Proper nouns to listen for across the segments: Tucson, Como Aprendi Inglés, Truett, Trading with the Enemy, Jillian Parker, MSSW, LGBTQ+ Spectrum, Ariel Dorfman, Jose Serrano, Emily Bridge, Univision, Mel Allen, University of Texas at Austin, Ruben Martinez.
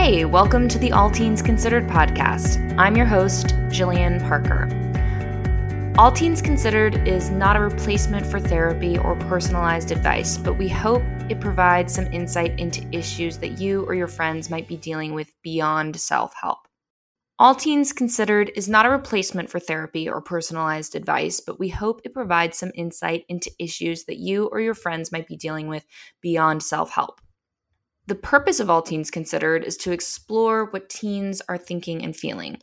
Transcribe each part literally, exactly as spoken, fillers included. Hey, welcome to the All Teens Considered podcast. I'm your host, Jillian Parker. All Teens Considered is not a replacement for therapy or personalized advice, but we hope it provides some insight into issues that you or your friends might be dealing with beyond self-help. All Teens Considered is not a replacement for therapy or personalized advice, but we hope it provides some insight into issues that you or your friends might be dealing with beyond self-help. The purpose of All Teens Considered is to explore what teens are thinking and feeling.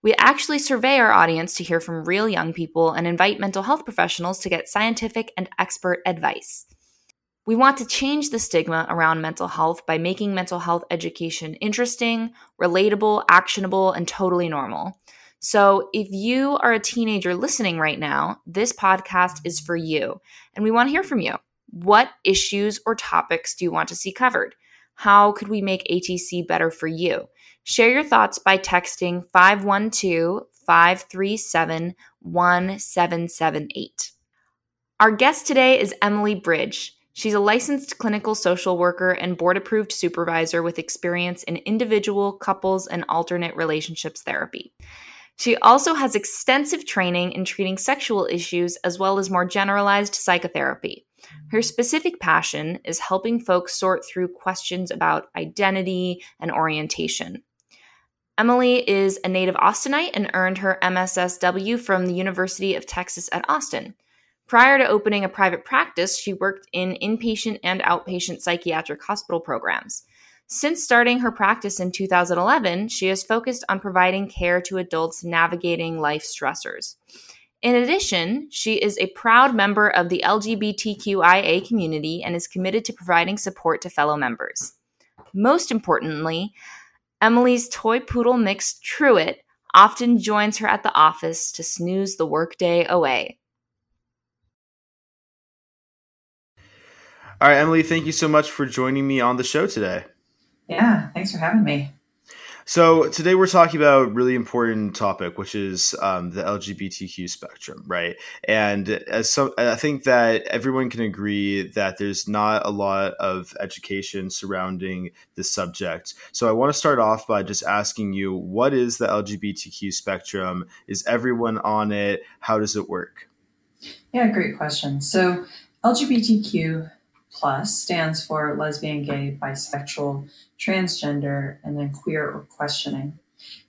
We actually survey our audience to hear from real young people and invite mental health professionals to get scientific and expert advice. We want to change the stigma around mental health by making mental health education interesting, relatable, actionable, and totally normal. So if you are a teenager listening right now, this podcast is for you, and we want to hear from you. What issues or topics do you want to see covered? How could we make A T C better for you? Share your thoughts by texting five one two, five three seven, one seven seven eight. Our guest today is Emily Bridge. She's a licensed clinical social worker and board-approved supervisor with experience in individual, couples, and alternate relationships therapy. She also has extensive training in treating sexual issues as well as more generalized psychotherapy. Her specific passion is helping folks sort through questions about identity and orientation. Emily is a native Austinite and earned her M S S W from the University of Texas at Austin. Prior to opening a private practice, she worked in inpatient and outpatient psychiatric hospital programs. Since starting her practice in two thousand eleven, she has focused on providing care to adults navigating life stressors. In addition, she is a proud member of the L G B T Q I A community and is committed to providing support to fellow members. Most importantly, Emily's toy poodle mix, Truett, often joins her at the office to snooze the workday away. All right, Emily, thank you so much for joining me on the show today. Yeah, thanks for having me. So today we're talking about a really important topic, which is um, the L G B T Q spectrum, right? And as some, I think that everyone can agree that there's not a lot of education surrounding this subject. So I want to start off by just asking you, what is the L G B T Q spectrum? Is everyone on it? How does it work? Yeah, great question. So L G B T Q plus stands for lesbian, gay, bisexual, transgender, and then queer or questioning.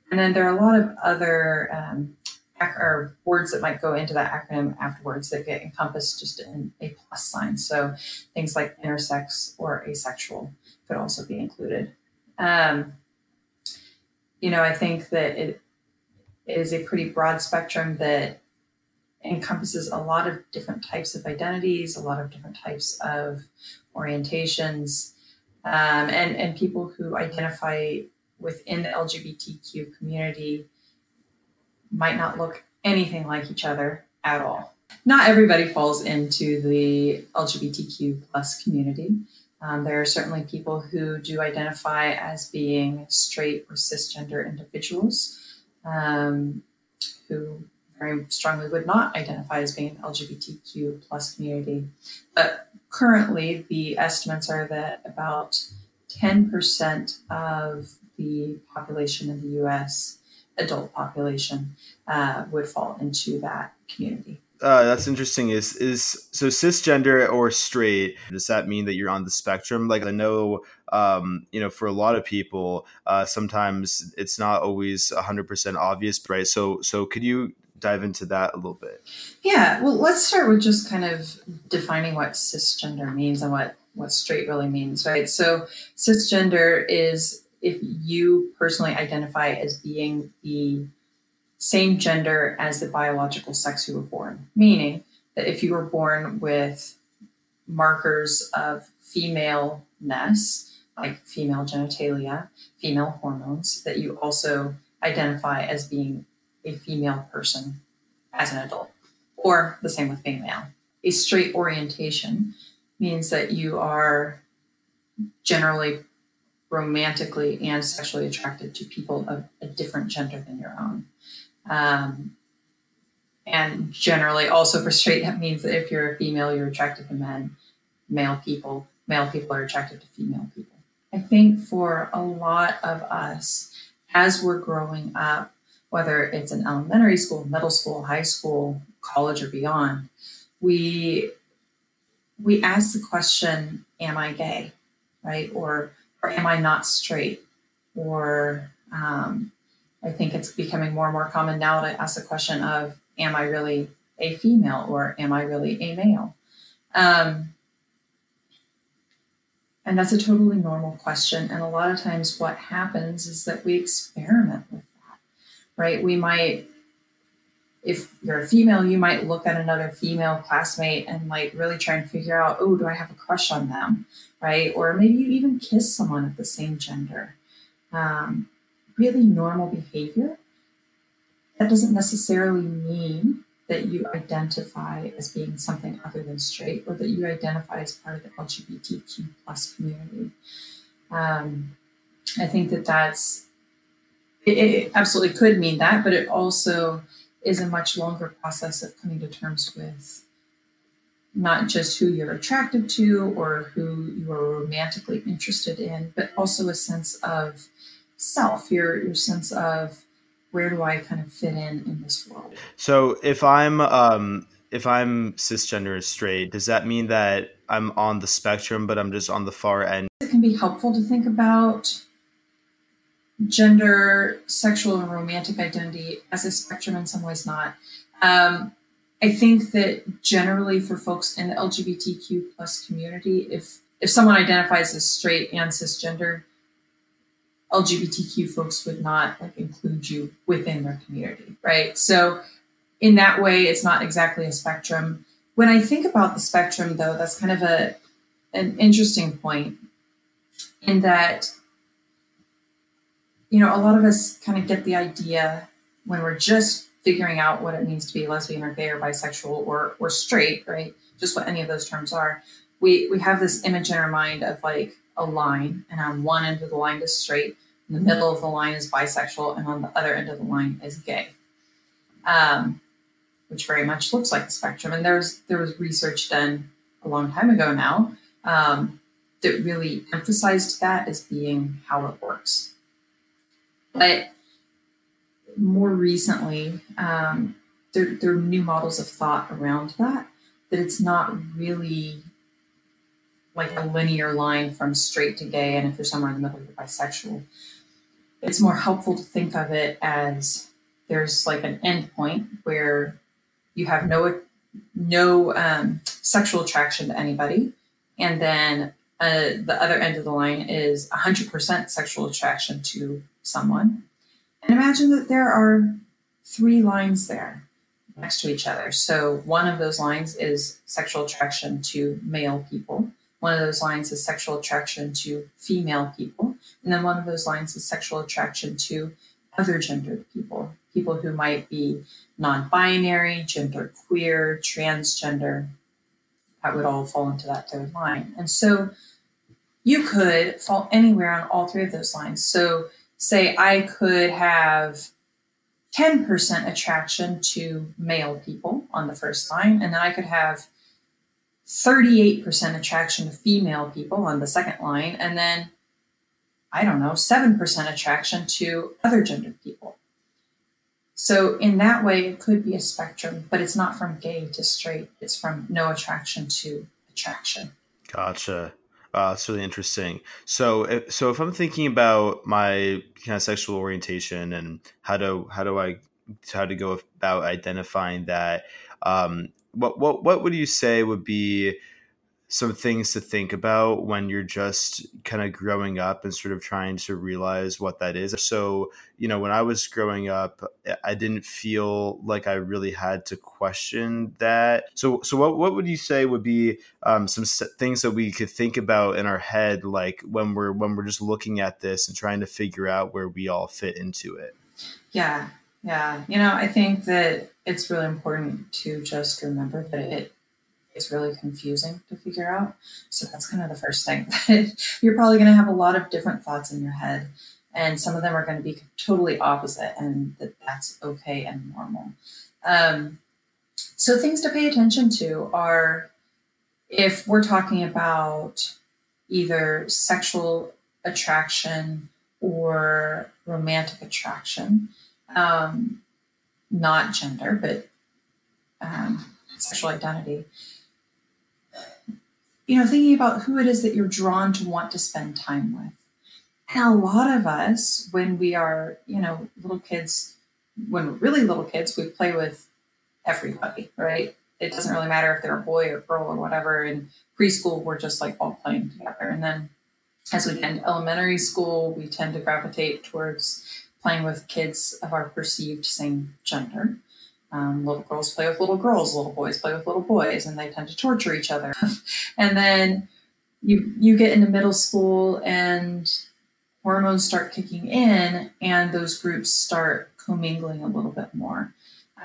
And then there are a lot of other um, ac- or words that might go into that acronym afterwards that get encompassed just in a plus sign. So things like intersex or asexual could also be included. Um, you know, I think that it is a pretty broad spectrum that encompasses a lot of different types of identities, a lot of different types of orientations, um, and, and people who identify within the L G B T Q community might not look anything like each other at all. Not everybody falls into the L G B T Q plus community. Um, there are certainly people who do identify as being straight or cisgender individuals um, who very strongly would not identify as being an L G B T Q plus community. But currently the estimates are that about ten percent of the population in the U S, adult population, uh, would fall into that community. Uh, that's interesting. Is is so cisgender or straight? Does that mean that you're on the spectrum? Like I know, um, you know, for a lot of people, uh, sometimes it's not always one hundred percent obvious, right? So so could you dive into that a little bit? Yeah, well, let's start with just kind of defining what cisgender means and what, what straight really means, right? So cisgender is if you personally identify as being the same gender as the biological sex you were born, meaning that if you were born with markers of femaleness, like female genitalia, female hormones, that you also identify as being a female person as an adult, or the same with being male. A straight orientation means that you are generally romantically and sexually attracted to people of a different gender than your own. Um, and generally also for straight, that means that if you're a female, you're attracted to men, male people, male people are attracted to female people. I think for a lot of us, as we're growing up, whether it's in elementary school, middle school, high school, college, or beyond, we we ask the question, am I gay, right? Or or am I not straight? Or um, I think it's becoming more and more common now to ask the question of, am I really a female or am I really a male? Um, and that's a totally normal question. And a lot of times what happens is that we experiment with that, right? We might, if you're a female, you might look at another female classmate and like really try and figure out, oh, do I have a crush on them, right? Or maybe you even kiss someone of the same gender. Um, really normal behavior. That doesn't necessarily mean that you identify as being something other than straight or that you identify as part of the L G B T Q plus community. Um, I think that that's, it, it absolutely could mean that, but it also is a much longer process of coming to terms with not just who you're attracted to or who you are romantically interested in, but also a sense of self, your, your sense of where do I kind of fit in in this world. So if I'm um, if I'm cisgender and straight, does that mean that I'm on the spectrum, but I'm just on the far end? It can be helpful to think about gender, sexual, and romantic identity as a spectrum, in some ways not. Um, I think that generally for folks in the L G B T Q plus community, if, if someone identifies as straight and cisgender, L G B T Q folks would not like include you within their community, right? So in that way, it's not exactly a spectrum. When I think about the spectrum, though, that's kind of a an interesting point in that, you know, a lot of us kind of get the idea when we're just figuring out what it means to be lesbian or gay or bisexual or or straight, right? Just what any of those terms are. We we have this image in our mind of like a line, and on one end of the line is straight, in the middle of the line is bisexual, and on the other end of the line is gay, um, which very much looks like the spectrum. And there's there was research done a long time ago now um, that really emphasized that as being how it works. But more recently, um, there, there are new models of thought around that, that it's not really like a linear line from straight to gay, and if you're somewhere in the middle, you're bisexual. It's more helpful to think of it as there's like an end point where you have no, no um, sexual attraction to anybody, and then uh, the other end of the line is one hundred percent sexual attraction to someone. And imagine that there are three lines there next to each other. So one of those lines is sexual attraction to male people. One of those lines is sexual attraction to female people. And then one of those lines is sexual attraction to other gendered people, people who might be non-binary, genderqueer, transgender. That would all fall into that third line. And so you could fall anywhere on all three of those lines. So say I could have ten percent attraction to male people on the first line, and then I could have thirty-eight percent attraction to female people on the second line, and then, I don't know, seven percent attraction to other gendered people. So in that way, it could be a spectrum, but it's not from gay to straight. It's from no attraction to attraction. Gotcha. Uh, that's really interesting. So, if, so if I'm thinking about my kind of sexual orientation and how to how do I how to go about identifying that, um, what what what would you say would be some things to think about when you're just kind of growing up and sort of trying to realize what that is? So, you know, when I was growing up, I didn't feel like I really had to question that. So, so what, what would you say would be um, some things that we could think about in our head, like when we're, when we're just looking at this and trying to figure out where we all fit into it? Yeah. Yeah. You know, I think that it's really important to just remember that it is really confusing to figure out. So that's kind of the first thing. You're probably going to have a lot of different thoughts in your head, and some of them are going to be totally opposite, and that that's okay and normal. Um, so things to pay attention to are if we're talking about either sexual attraction or romantic attraction, um, not gender, but um, sexual identity. You know, thinking about who it is that you're drawn to want to spend time with. And a lot of us, when we are, you know, little kids, when we're really little kids, we play with everybody, right? It doesn't really matter if they're a boy or girl or whatever. In preschool, we're just like all playing together. And then as we get into elementary school, we tend to gravitate towards playing with kids of our perceived same gender. Um, little girls play with little girls, little boys play with little boys, and they tend to torture each other. And then you you get into middle school and hormones start kicking in, and those groups start commingling a little bit more.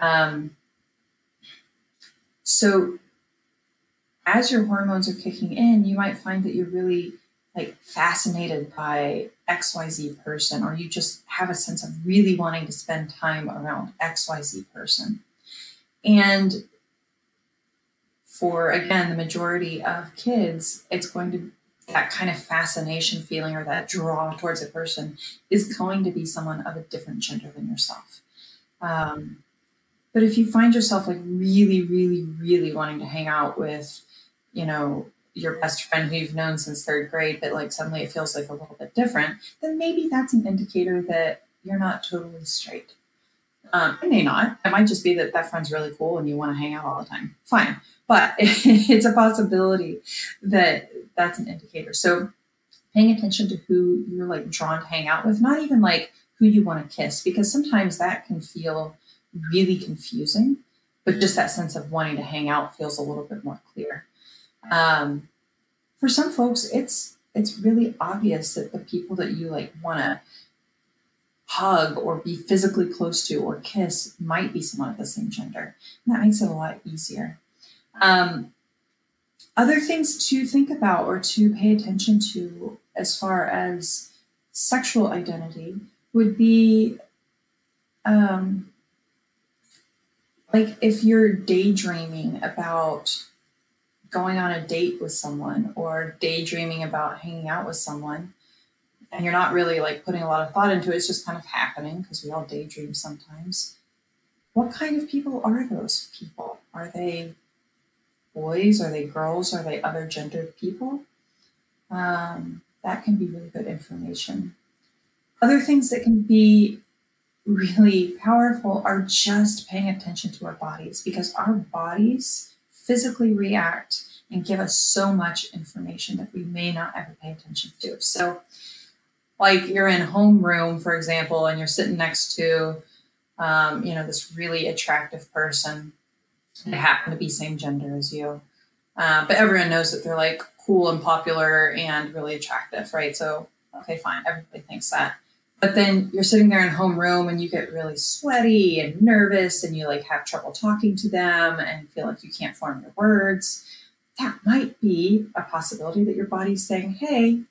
Um, so as your hormones are kicking in, you might find that you're really like fascinated by X Y Z person, or you just have a sense of really wanting to spend time around X Y Z person. And for, again, the majority of kids, it's going to, that kind of fascination feeling or that draw towards a person is going to be someone of a different gender than yourself. Um, but if you find yourself like really, really, really wanting to hang out with, you know, your best friend who you've known since third grade, but like suddenly it feels like a little bit different, then maybe that's an indicator that you're not totally straight. Um, it may not. It might just be that that friend's really cool and you want to hang out all the time. Fine. But it's a possibility that that's an indicator. So paying attention to who you're like drawn to hang out with, not even like who you want to kiss, because sometimes that can feel really confusing, but just that sense of wanting to hang out feels a little bit more clear. Um, for some folks, it's, it's really obvious that the people that you like want to hug or be physically close to or kiss might be someone of the same gender. And that makes it a lot easier. Um, other things to think about or to pay attention to as far as sexual identity would be, um, like if you're daydreaming about going on a date with someone or daydreaming about hanging out with someone and you're not really like putting a lot of thought into it, it's just kind of happening because we all daydream sometimes. What kind of people are those people? Are they boys? Are they girls? Are they other gendered people? Um, that can be really good information. Other things that can be really powerful are just paying attention to our bodies, because our bodies physically react and give us so much information that we may not ever pay attention to. So like you're in homeroom, for example, and you're sitting next to, um, you know, this really attractive person. They happen to be same gender as you. Uh, but everyone knows that they're like cool and popular and really attractive, right? So, okay, fine. Everybody thinks that. But then you're sitting there in homeroom and you get really sweaty and nervous and you like have trouble talking to them and feel like you can't form your words. That might be a possibility that your body's saying, hey,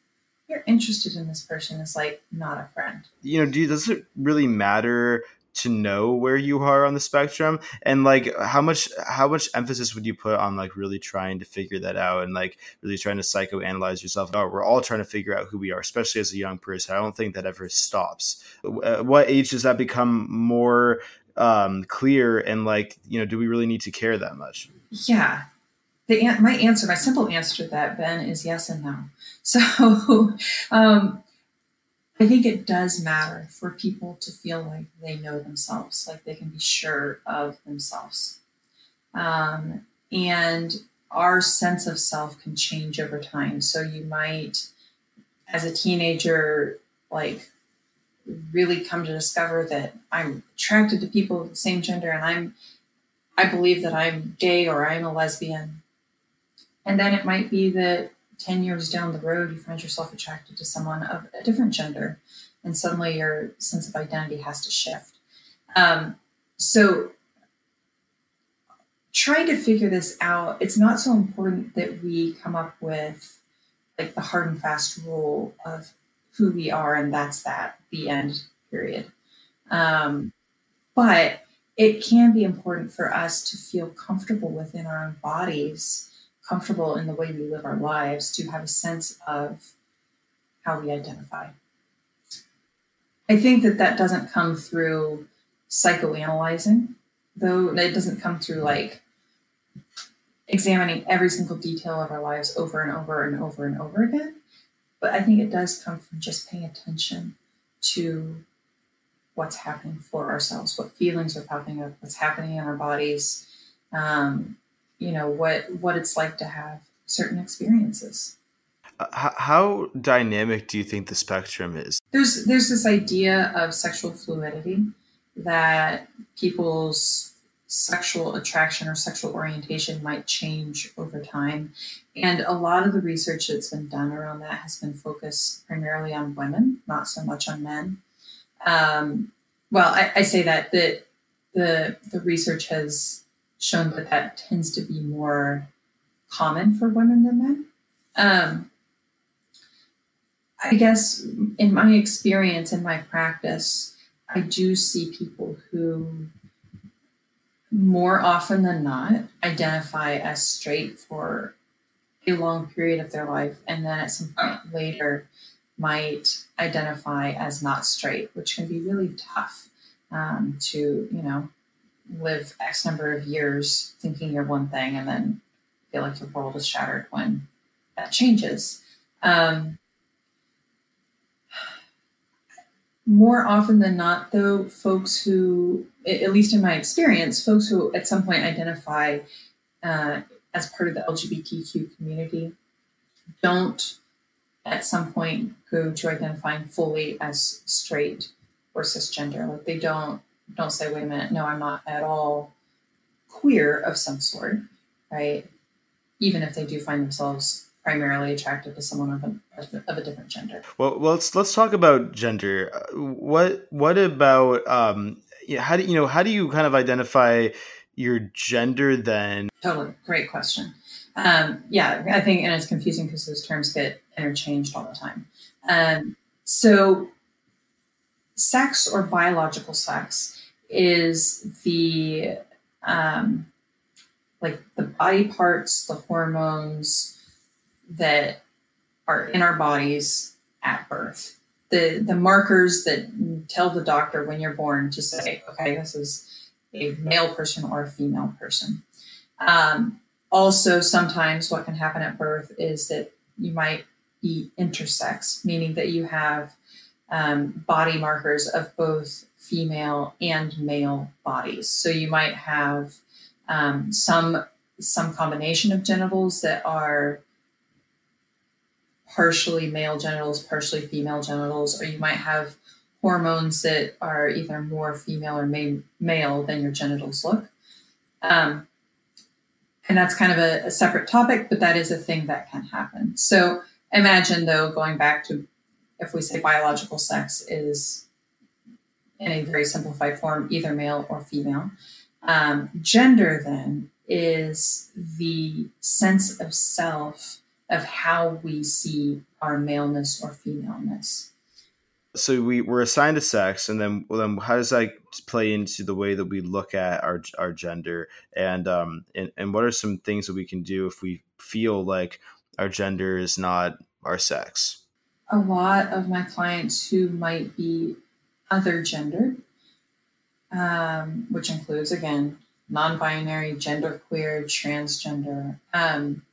you're interested in this person. It's like not a friend. You know, dude, does it really matter to know where you are on the spectrum? And like how much how much emphasis would you put on like really trying to figure that out and like really trying to psychoanalyze yourself? Oh, we're all trying to figure out who we are, especially as a young person. I don't think that ever stops. At what age does that become more um clear, and like, you know, do we really need to care that much? Yeah. The an- my answer, my simple answer to that, Ben, is yes and no. So um I think it does matter for people to feel like they know themselves, like they can be sure of themselves. Um, and our sense of self can change over time. So you might, as a teenager, like really come to discover that I'm attracted to people of the same gender and I'm, I believe that I'm gay or I'm a lesbian. And then it might be that ten years down the road, you find yourself attracted to someone of a different gender, and suddenly your sense of identity has to shift. Um, so trying to figure this out, it's not so important that we come up with like the hard and fast rule of who we are, and that's that, the end, period. Um, but it can be important for us to feel comfortable within our own bodies, comfortable in the way we live our lives, to have a sense of how we identify. I think that that doesn't come through psychoanalyzing, though. It doesn't come through like examining every single detail of our lives over and over and over and over again. But I think it does come from just paying attention to what's happening for ourselves, what feelings are popping up, what's happening in our bodies, um, you know, what, what it's like to have certain experiences. How, how dynamic do you think the spectrum is? There's there's this idea of sexual fluidity, that people's sexual attraction or sexual orientation might change over time. And a lot of the research that's been done around that has been focused primarily on women, not so much on men. Um, well, I, I say that, that the the research has shown that that tends to be more common for women than men. Um, I guess in my experience, in my practice, I do see people who more often than not identify as straight for a long period of their life, and then at some point later might identify as not straight, which can be really tough um, to, you know, live X number of years thinking you're one thing and then feel like your world is shattered when that changes. Um, more often than not, though, folks who, at least in my experience, folks who at some point identify uh, as part of the L G B T Q community don't at some point go to identifying fully as straight or cisgender. Like they don't don't say, wait a minute, no, I'm not at all queer of some sort, right? Even if they do find themselves primarily attracted to someone of a, of a different gender. Well, well, let's let's talk about gender. What what about um? How do you know? How do you kind of identify your gender then? Totally, great question. Um, yeah, I think, and it's confusing because those terms get interchanged all the time. Um, so, sex or biological sex is the um, like the body parts, the hormones that are in our bodies at birth. The the markers that tell the doctor when you're born to say, okay, this is a male person or a female person. Um, also, sometimes what can happen at birth is that you might be intersex, meaning that you have um, body markers of both female and male bodies. So you might have um, some some combination of genitals that are partially male genitals, partially female genitals, or you might have hormones that are either more female or ma- male than your genitals look. Um, and that's kind of a, a separate topic, but that is a thing that can happen. So imagine, though, going back to, if we say biological sex is in a very simplified form, either male or female. Um, gender, then, is the sense of self of how we see our maleness or femaleness. So we we're assigned a sex, and then well, then how does that play into the way that we look at our our gender? And um and, and what are some things that we can do if we feel like our gender is not our sex? A lot of my clients who might be other gender, um, which includes again non-binary, genderqueer, transgender. Um,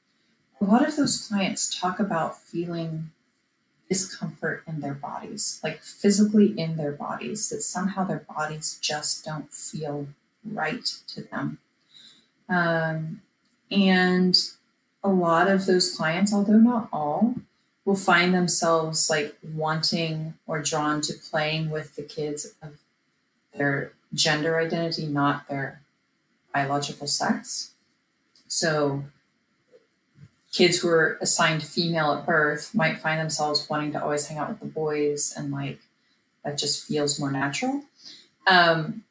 A lot of those clients talk about feeling discomfort in their bodies, like physically in their bodies, that somehow their bodies just don't feel right to them. Um, and a lot of those clients, although not all, will find themselves like wanting or drawn to playing with the kids of their gender identity, not their biological sex. So kids who are assigned female at birth might find themselves wanting to always hang out with the boys, and like that just feels more natural. Um,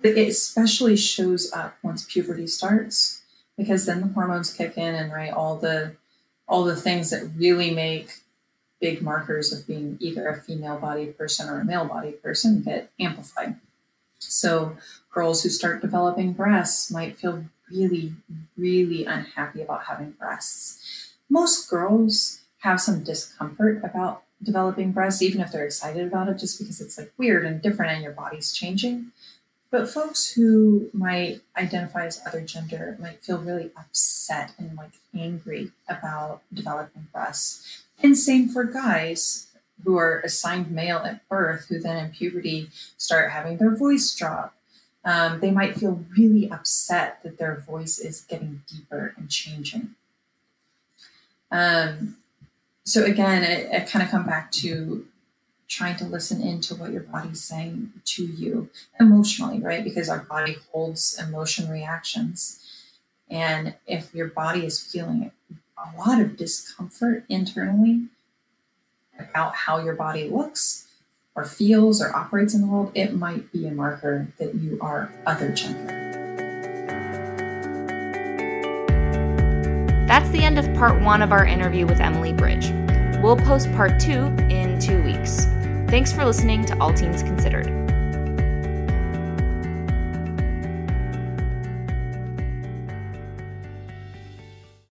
but it especially shows up once puberty starts, because then the hormones kick in, and right all the all the things that really make big markers of being either a female-bodied person or a male-bodied person get amplified. So girls who start developing breasts might feel really, really unhappy about having breasts. Most girls have some discomfort about developing breasts, even if they're excited about it, just because it's like weird and different and your body's changing. But folks who might identify as other gender might feel really upset and like angry about developing breasts. And same for guys who are assigned male at birth, who then in puberty start having their voice drop. Um, they might feel really upset that their voice is getting deeper and changing. Um, so again, I, I kind of come back to trying to listen into what your body's saying to you emotionally, right? Because our body holds emotion reactions. And if your body is feeling a lot of discomfort internally about how your body looks or feels or operates in the world, it might be a marker that you are other gender. That's the end of part one of our interview with Emily Bridge. We'll post part two in two weeks. Thanks for listening to All Teens Considered.